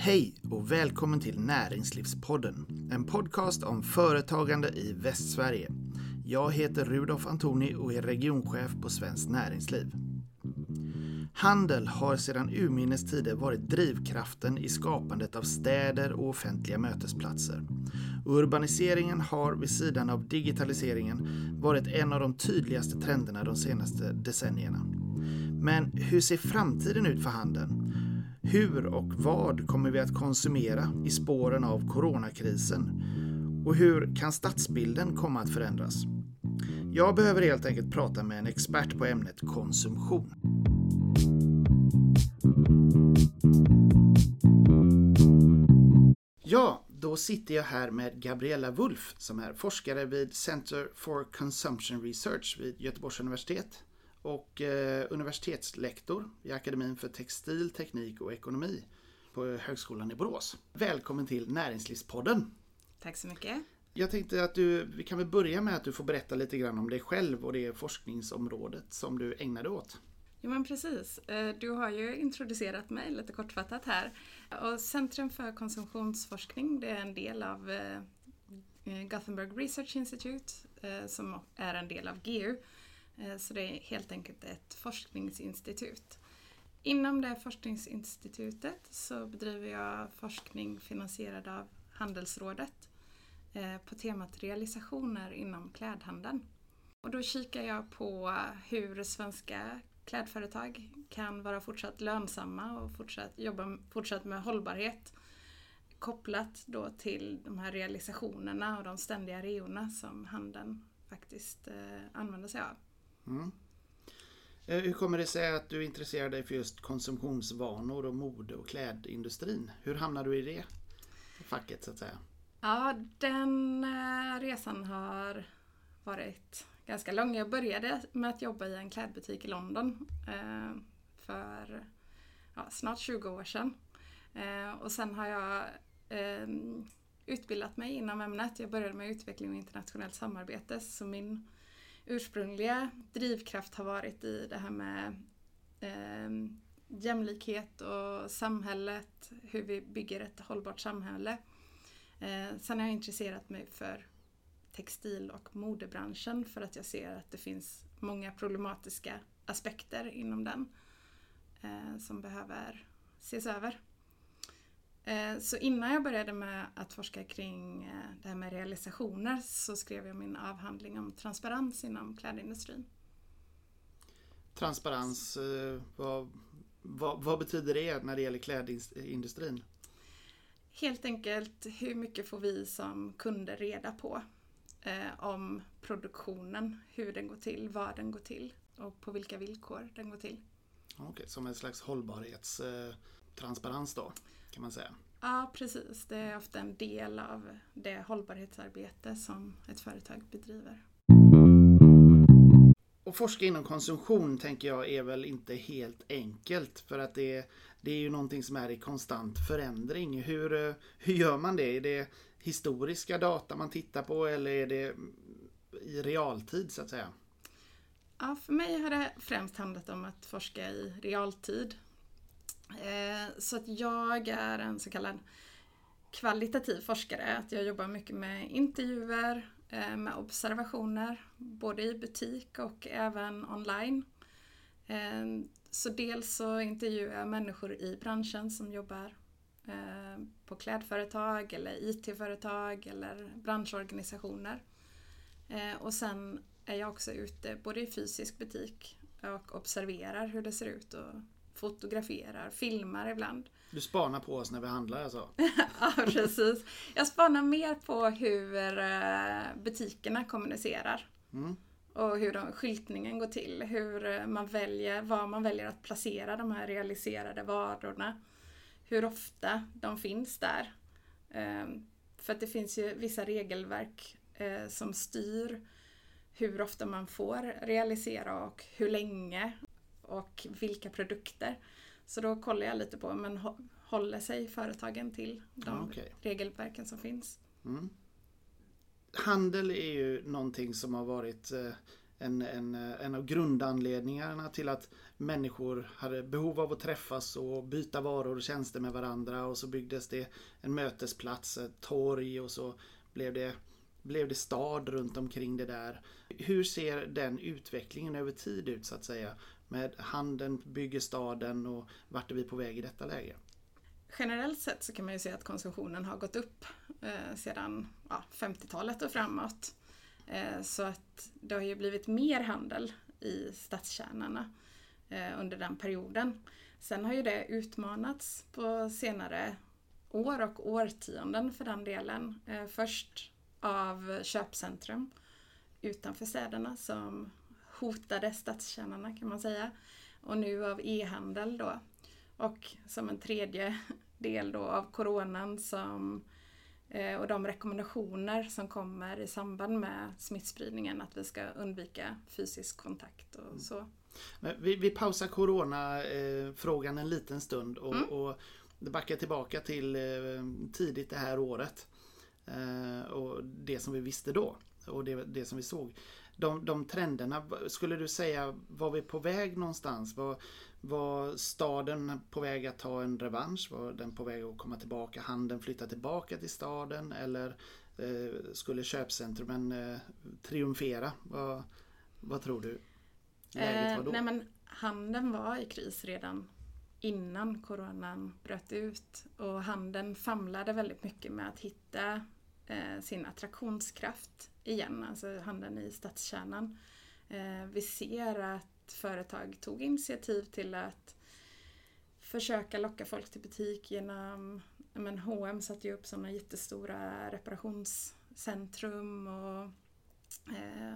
Hej och välkommen till Näringslivspodden, en podcast om företagande i Västsverige. Jag heter Rudolf Antoni och är regionchef på Svenskt Näringsliv. Handel har sedan urminnes tider varit drivkraften i skapandet av städer och offentliga mötesplatser. Urbaniseringen har vid sidan av digitaliseringen varit en av de tydligaste trenderna de senaste decennierna. Men hur ser framtiden ut för handeln? Hur och vad kommer vi att konsumera i spåren av coronakrisen? Och hur kan stadsbilden komma att förändras? Jag behöver helt enkelt prata med en expert på ämnet konsumtion. Ja, då sitter jag här med Gabriella Wulf som är forskare vid Center for Consumption Research vid Göteborgs universitet och universitetslektor i Akademin för textil, teknik och ekonomi på Högskolan i Borås. Välkommen till Näringslivspodden. Tack så mycket. Jag tänkte att vi kan väl börja med att du får berätta lite grann om dig själv och det forskningsområdet som du ägnade åt. Jo men precis, du har ju introducerat mig lite kortfattat här. Och Centrum för konsumtionsforskning, det är en del av Gothenburg Research Institute som är en del av GU. Så det är helt enkelt ett forskningsinstitut. Inom det här forskningsinstitutet så bedriver jag forskning finansierad av Handelsrådet på temat realisationer inom klädhandeln. Och då kikar jag på hur svenska klädföretag kan vara fortsatt lönsamma och jobba med hållbarhet kopplat då till de här realisationerna och de ständiga reorna som handeln faktiskt använder sig av. Mm. Hur kommer det sig att du intresserar dig för just konsumtionsvanor och mode och klädindustrin? Hur hamnar du i det facket så att säga? Ja, den resan har varit ganska lång. Jag började med att jobba i en klädbutik i London för snart 20 år sedan. Och sen har jag utbildat mig inom ämnet. Jag började med utveckling och internationellt samarbete. Så min ursprungliga drivkraft har varit i det här med jämlikhet och samhället. Hur vi bygger ett hållbart samhälle. Sen har jag intresserat mig för textil- och modebranschen för att jag ser att det finns många problematiska aspekter inom den som behöver ses över. Så innan jag började med att forska kring det här med realisationer så skrev jag min avhandling om transparens inom klädindustrin. Transparens, vad betyder det när det gäller klädindustrin? Helt enkelt, hur mycket får vi som kunder reda på? Om produktionen, hur den går till, vad den går till och på vilka villkor den går till. Okej, som en slags hållbarhetstransparens då kan man säga. Ja, precis. Det är ofta en del av det hållbarhetsarbete som ett företag bedriver. Och forska inom konsumtion tänker jag är väl inte helt enkelt för att det är ju någonting som är i konstant förändring. Hur gör man det? Är det historiska data man tittar på eller är det i realtid så att säga? Ja, för mig har det främst handlat om att forska i realtid. Så att jag är en så kallad kvalitativ forskare. Att jag jobbar mycket med intervjuer, med observationer både i butik och även online. Så dels så intervjuar jag människor i branschen som jobbar på klädföretag eller IT-företag eller branschorganisationer. Och sen är jag också ute både i fysisk butik och observerar hur det ser ut och fotograferar, filmar ibland. Du spanar på oss när vi handlar alltså? Ja, precis. Jag spanar mer på hur butikerna kommunicerar. Mm. Och hur skyltningen går till. Hur man väljer, var man väljer att placera de här realiserade varorna. Hur ofta de finns där. För att det finns ju vissa regelverk som styr hur ofta man får realisera och hur länge och vilka produkter. Så då kollar jag lite på men håller sig företagen till de regelverken som finns. Mm. Handel är ju någonting som har varit en av grundanledningarna till att människor hade behov av att träffas och byta varor och tjänster med varandra, och så byggdes det en mötesplats, ett torg, och så blev det stad runt omkring det där. Hur ser den utvecklingen över tid ut, så att säga? Med handeln bygger staden, och vart är vi på väg i detta läge? Generellt sett så kan man ju se att konsumtionen har gått upp sedan 50-talet och framåt. Så att det har ju blivit mer handel i stadskärnorna under den perioden. Sen har ju det utmanats på senare år och årtionden för den delen. Först av köpcentrum utanför städerna som hotade stadskärnorna, kan man säga. Och nu av e-handel då. Och som en tredje del då av coronan och de rekommendationer som kommer i samband med smittspridningen, att vi ska undvika fysisk kontakt och så. Men vi pausar corona-frågan en liten stund och backar tillbaka till tidigt det här året och det som vi visste då och det som vi såg. De trenderna, skulle du säga, var vi på väg någonstans? Var staden på väg att ta en revansch? Var den på väg att komma tillbaka? Handeln flytta tillbaka till staden? Eller skulle köpcentrumen triumfera? Vad tror du? Läget var då? Nej, men handeln var i kris redan innan coronan bröt ut. Och handeln famlade väldigt mycket med att hitta sin attraktionskraft igen. Alltså handeln i stadskärnan. Vi ser att företag tog initiativ till att försöka locka folk till butik genom, H&M satte ju upp sådana jättestora reparationscentrum, och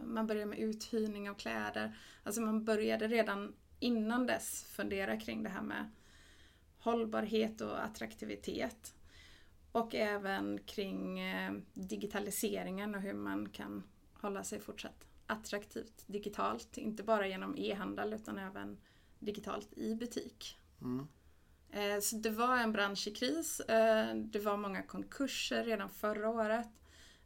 man började med uthyrning av kläder. Alltså man började redan innan dess fundera kring det här med hållbarhet och attraktivitet, och även kring digitaliseringen och hur man kan hålla sig fortsatt attraktivt digitalt, inte bara genom e-handel utan även digitalt i butik. Så det var en bransch i kris. Det var många konkurser redan förra året.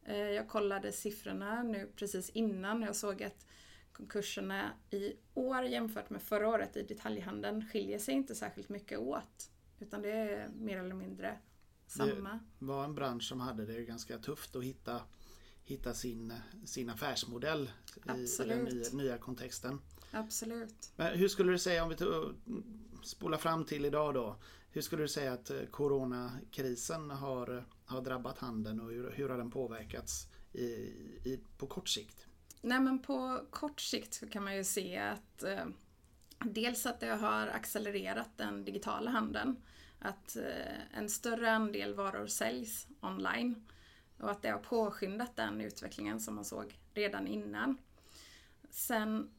Jag kollade siffrorna nu precis innan. Jag såg att konkurserna i år jämfört med förra året i detaljhandeln skiljer sig inte särskilt mycket åt, utan det är mer eller mindre samma. Det var en bransch som hade det ganska tufft att hitta sin affärsmodell i den nya kontexten. Absolut. Men hur skulle du säga, om vi spolar fram till idag då, hur skulle du säga att coronakrisen har drabbat handeln, och hur har den påverkats på kort sikt? Nej, men på kort sikt kan man ju se att dels att det har accelererat den digitala handeln, att en större andel varor säljs online. Och att det har påskyndat den utvecklingen som man såg redan innan. Sen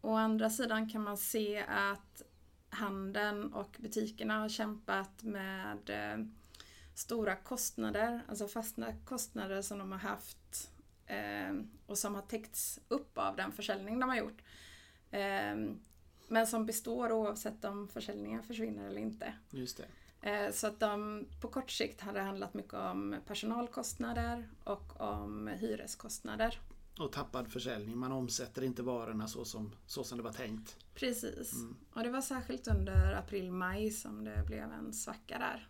å andra sidan kan man se att handeln och butikerna har kämpat med stora kostnader. Alltså fasta kostnader som de har haft och som har täckts upp av den försäljning de har gjort. Men som består oavsett om försäljningen försvinner eller inte. Just det. Så att på kort sikt har det handlat mycket om personalkostnader och om hyreskostnader. Och tappad försäljning, man omsätter inte varorna så som det var tänkt. Precis, och det var särskilt under april-maj som det blev en svacka där.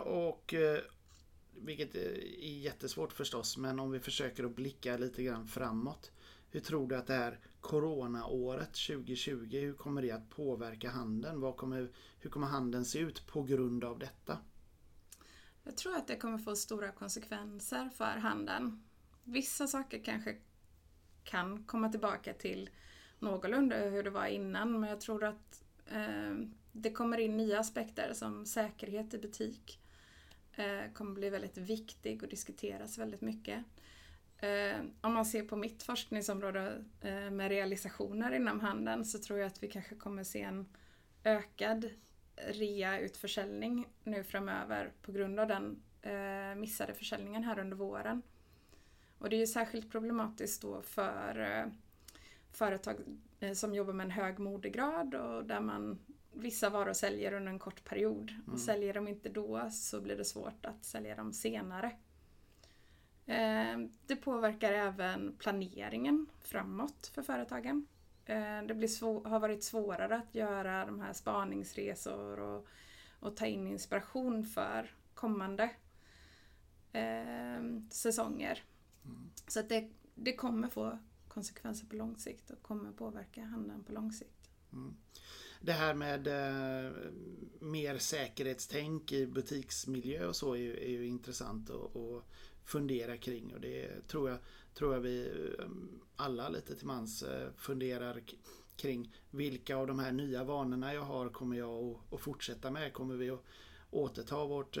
Och vilket är jättesvårt förstås, men om vi försöker att blicka lite grann framåt. Hur tror du att det här coronaåret 2020, hur kommer det att påverka handeln? Hur kommer handeln se ut på grund av detta? Jag tror att det kommer få stora konsekvenser för handeln. Vissa saker kanske kan komma tillbaka till någorlunda hur det var innan. Men jag tror att det kommer in nya aspekter som säkerhet i butik. Kommer bli väldigt viktig och diskuteras väldigt mycket. Om man ser på mitt forskningsområde med realisationer inom handeln, så tror jag att vi kanske kommer se en ökad rea-utförsäljning nu framöver på grund av den missade försäljningen här under våren. Och det är ju särskilt problematiskt då för företag som jobbar med en hög modegrad, och där man vissa varor säljer under en kort period. Och säljer de inte då, så blir det svårt att sälja dem senare. Det påverkar även planeringen framåt för företagen. Det blir har varit svårare att göra de här spaningsresor och ta in inspiration för kommande säsonger. Mm. Så att det kommer få konsekvenser på lång sikt och kommer påverka handeln på lång sikt. Mm. Det här med mer säkerhetstänk i butiksmiljö och så är ju intressant att fundera kring, och det tror jag vi alla lite till mans funderar kring. Vilka av de här nya vanorna jag har kommer jag att fortsätta med? Kommer vi att återta vårt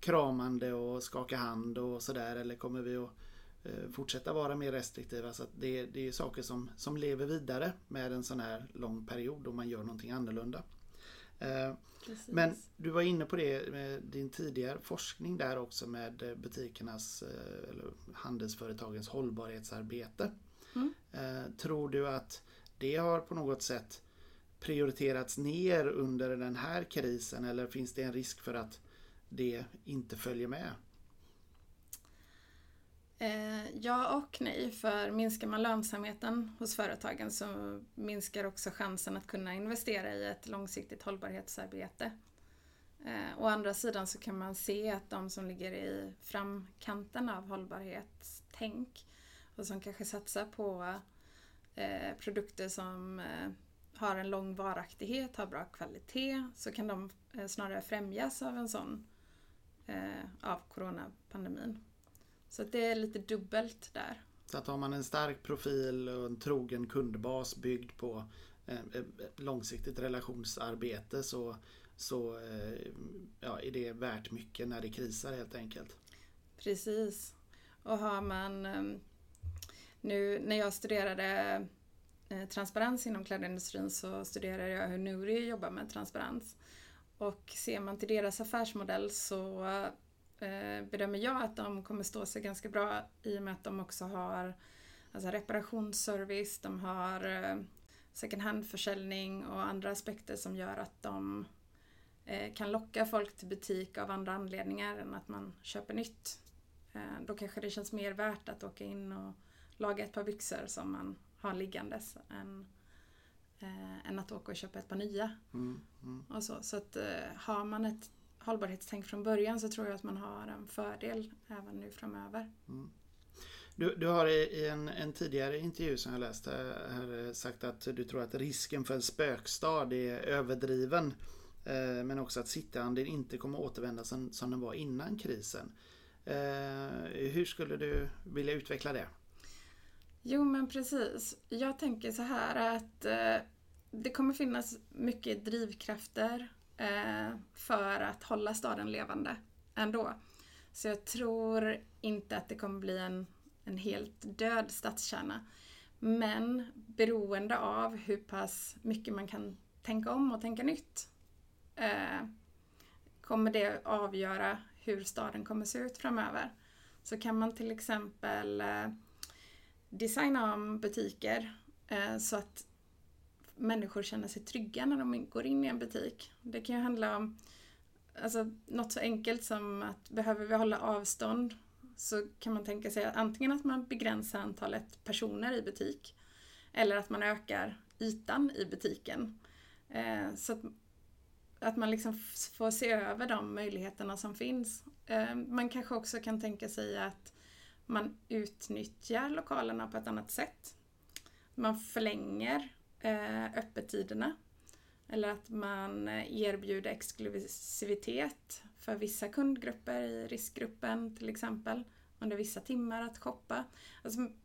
kramande och skaka hand och sådär, eller kommer vi att fortsätta vara mer restriktiva? Så att det är ju saker som lever vidare med en sån här lång period och man gör någonting annorlunda. Precis. Men du var inne på det med din tidigare forskning där också, med butikernas eller handelsföretagens hållbarhetsarbete. Mm. Tror du att det har på något sätt prioriterats ner under den här krisen, eller finns det en risk för att det inte följer med? Ja och nej, för minskar man lönsamheten hos företagen så minskar också chansen att kunna investera i ett långsiktigt hållbarhetsarbete. Å andra sidan så kan man se att de som ligger i framkanten av hållbarhetstänk och som kanske satsar på produkter som har en lång varaktighet, har bra kvalitet, så kan de snarare främjas av en sån av coronapandemin. Så det är lite dubbelt där. Så att har man en stark profil och en trogen kundbas byggd på långsiktigt relationsarbete så är det värt mycket när det krisar helt enkelt. Precis. Och har man, nu när jag studerade transparens inom klädindustrin så studerade jag hur Nuri jobbar med transparens. Och ser man till deras affärsmodell så bedömer jag att de kommer stå sig ganska bra, i och med att de också har reparationsservice, de har second hand-försäljning och andra aspekter som gör att de kan locka folk till butik av andra anledningar än att man köper nytt. Då kanske det känns mer värt att åka in och laga ett par byxor som man har liggandes än att åka och köpa ett par nya. Och så att har man ett hållbarhetstänk från början så tror jag att man har en fördel även nu framöver. Mm. Du har i en tidigare intervju som jag läste här sagt att du tror att risken för en spökstad är överdriven, men också att cityhandeln inte kommer återvända som den var innan krisen. Hur skulle du vilja utveckla det? Jo men precis. Jag tänker så här att det kommer finnas mycket drivkrafter för att hålla staden levande ändå. Så jag tror inte att det kommer bli en helt död stadskärna. Men beroende av hur pass mycket man kan tänka om och tänka nytt kommer det avgöra hur staden kommer se ut framöver. Så kan man till exempel designa om butiker så att människor känner sig trygga när de går in i en butik. Det kan ju handla om något så enkelt som att behöver vi hålla avstånd, så kan man tänka sig antingen att man begränsar antalet personer i butik eller att man ökar ytan i butiken. Så att man liksom får se över de möjligheterna som finns. Man kanske också kan tänka sig att man utnyttjar lokalerna på ett annat sätt. Man förlänger öppettiderna, eller att man erbjuder exklusivitet för vissa kundgrupper i riskgruppen till exempel under vissa timmar att shoppa.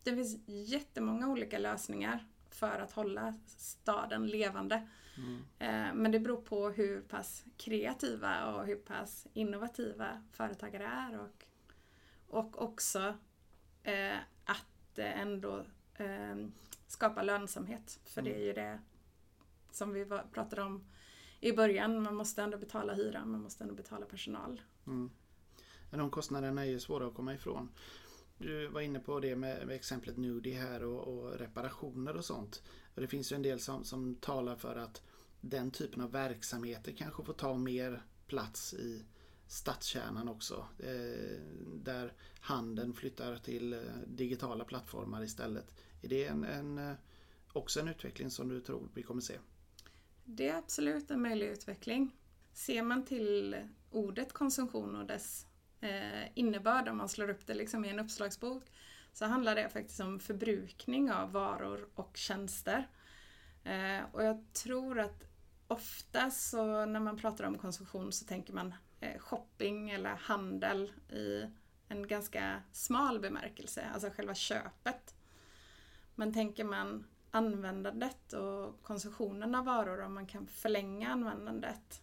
Det finns jättemånga olika lösningar för att hålla staden levande. Men det beror på hur pass kreativa och hur pass innovativa företagare är, och också att ändå skapa lönsamhet, för det är ju det som vi pratade om i början. Man måste ändå betala hyra, man måste ändå betala personal. Mm. De kostnaderna är ju svåra att komma ifrån. Du var inne på det med exemplet Nudi här och reparationer och sånt. Och det finns ju en del som talar för att den typen av verksamheter kanske får ta mer plats i stadskärnan också, där handeln flyttar till digitala plattformar istället. Är det också en utveckling som du tror vi kommer se? Det är absolut en möjlig utveckling. Ser man till ordet konsumtion och dess innebörd, om man slår upp det liksom i en uppslagsbok, så handlar det faktiskt om förbrukning av varor och tjänster. Och jag tror att ofta så när man pratar om konsumtion så tänker man shopping eller handel i en ganska smal bemärkelse, alltså själva köpet. Men tänker man användandet och konsumtionen av varor, om man kan förlänga användandet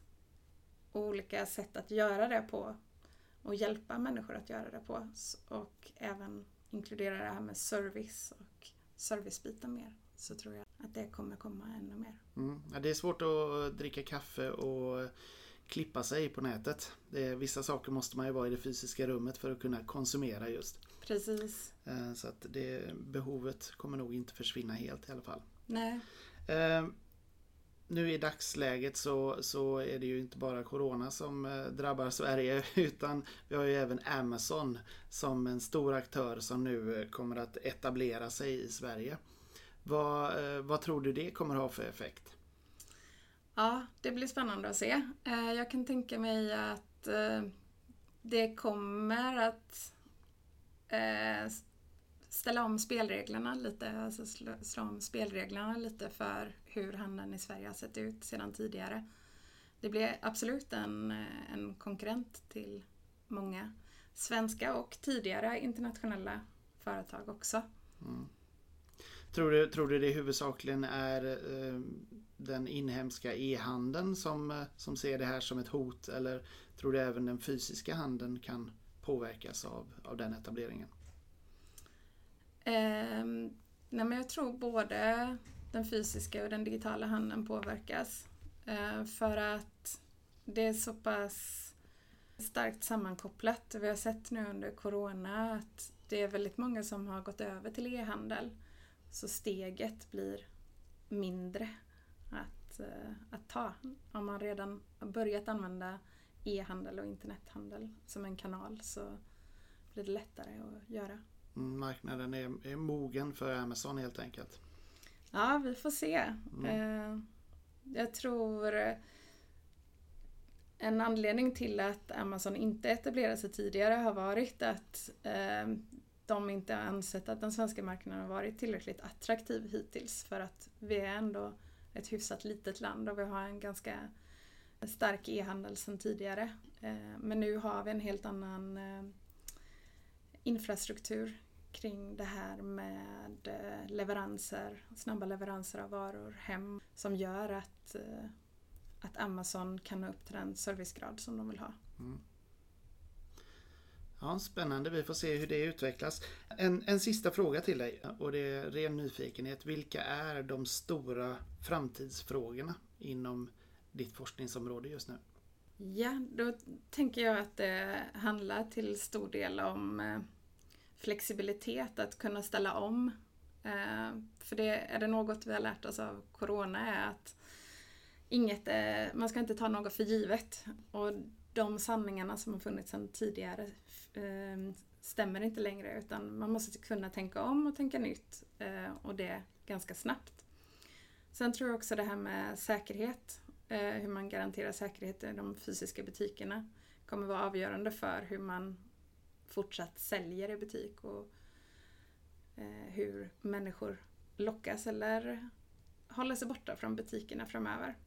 och olika sätt att göra det på och hjälpa människor att göra det på, och även inkludera det här med service och servicebiten mer, så tror jag att det kommer komma ännu mer. Mm. Ja, det är svårt att dricka kaffe och klippa sig på nätet. Vissa saker måste man ju vara i det fysiska rummet för att kunna konsumera just. Precis. Så att behovet kommer nog inte försvinna helt i alla fall. Nej. Nu i dagsläget så är det ju inte bara corona som drabbar Sverige, utan vi har ju även Amazon som en stor aktör som nu kommer att etablera sig i Sverige. Vad tror du det kommer ha för effekt? Ja, det blir spännande att se. Jag kan tänka mig att det kommer att ställa om spelreglerna lite, alltså slå om spelreglerna lite för hur handeln i Sverige har sett ut sedan tidigare. Det blir absolut en konkurrent till många svenska och tidigare internationella företag också. Mm. Tror du det huvudsakligen är den inhemska e-handeln som ser det här som ett hot, eller tror du även den fysiska handeln kan påverkas av den etableringen? Nej, men jag tror både den fysiska och den digitala handeln påverkas, för att det är så pass starkt sammankopplat. Vi har sett nu under corona att det är väldigt många som har gått över till e-handel. Så steget blir mindre att ta om man redan har börjat använda e-handel och internethandel som en kanal, så blir det lättare att göra. Marknaden är mogen för Amazon helt enkelt. Ja, vi får se. Mm. Jag tror en anledning till att Amazon inte etablerade sig tidigare har varit att de inte har ansett att den svenska marknaden har varit tillräckligt attraktiv hittills, för att vi är ändå ett hyfsat litet land och vi har en ganska stark e-handel sedan tidigare. Men nu har vi en helt annan infrastruktur kring det här med leveranser, snabba leveranser av varor hem, som gör att Amazon kan nå upp till den servicegrad som de vill ha. Mm. Ja, spännande. Vi får se hur det utvecklas. En sista fråga till dig, och det är ren nyfikenhet. Vilka är de stora framtidsfrågorna inom ditt forskningsområde just nu? Ja, då tänker jag att det handlar till stor del om flexibilitet, att kunna ställa om. För det är det något vi har lärt oss av corona, är att man ska inte ta något för givet. Och de sanningarna som har funnits sedan tidigare stämmer inte längre, utan man måste kunna tänka om och tänka nytt, och det ganska snabbt. Sen tror jag också det här med säkerhet, hur man garanterar säkerhet i de fysiska butikerna kommer vara avgörande för hur man fortsatt säljer i butik och hur människor lockas eller håller sig borta från butikerna framöver.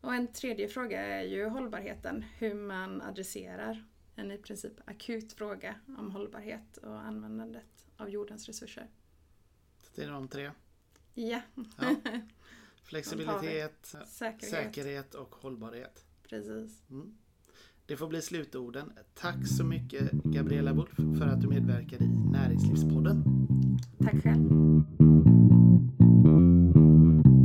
Och en tredje fråga är ju hållbarheten, hur man adresserar en i princip akut fråga om hållbarhet och användandet av jordens resurser. Det är de tre? Ja. Flexibilitet, säkerhet och hållbarhet. Precis. Mm. Det får bli slutorden. Tack så mycket, Gabriella Wulf, för att du medverkade i Näringslivspodden. Tack själv.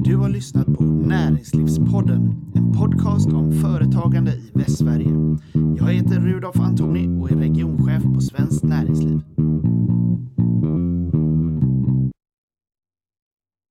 Du har lyssnat på Näringslivspodden, en podcast om företagande i Västsverige. Jag heter Rudolf Antoni.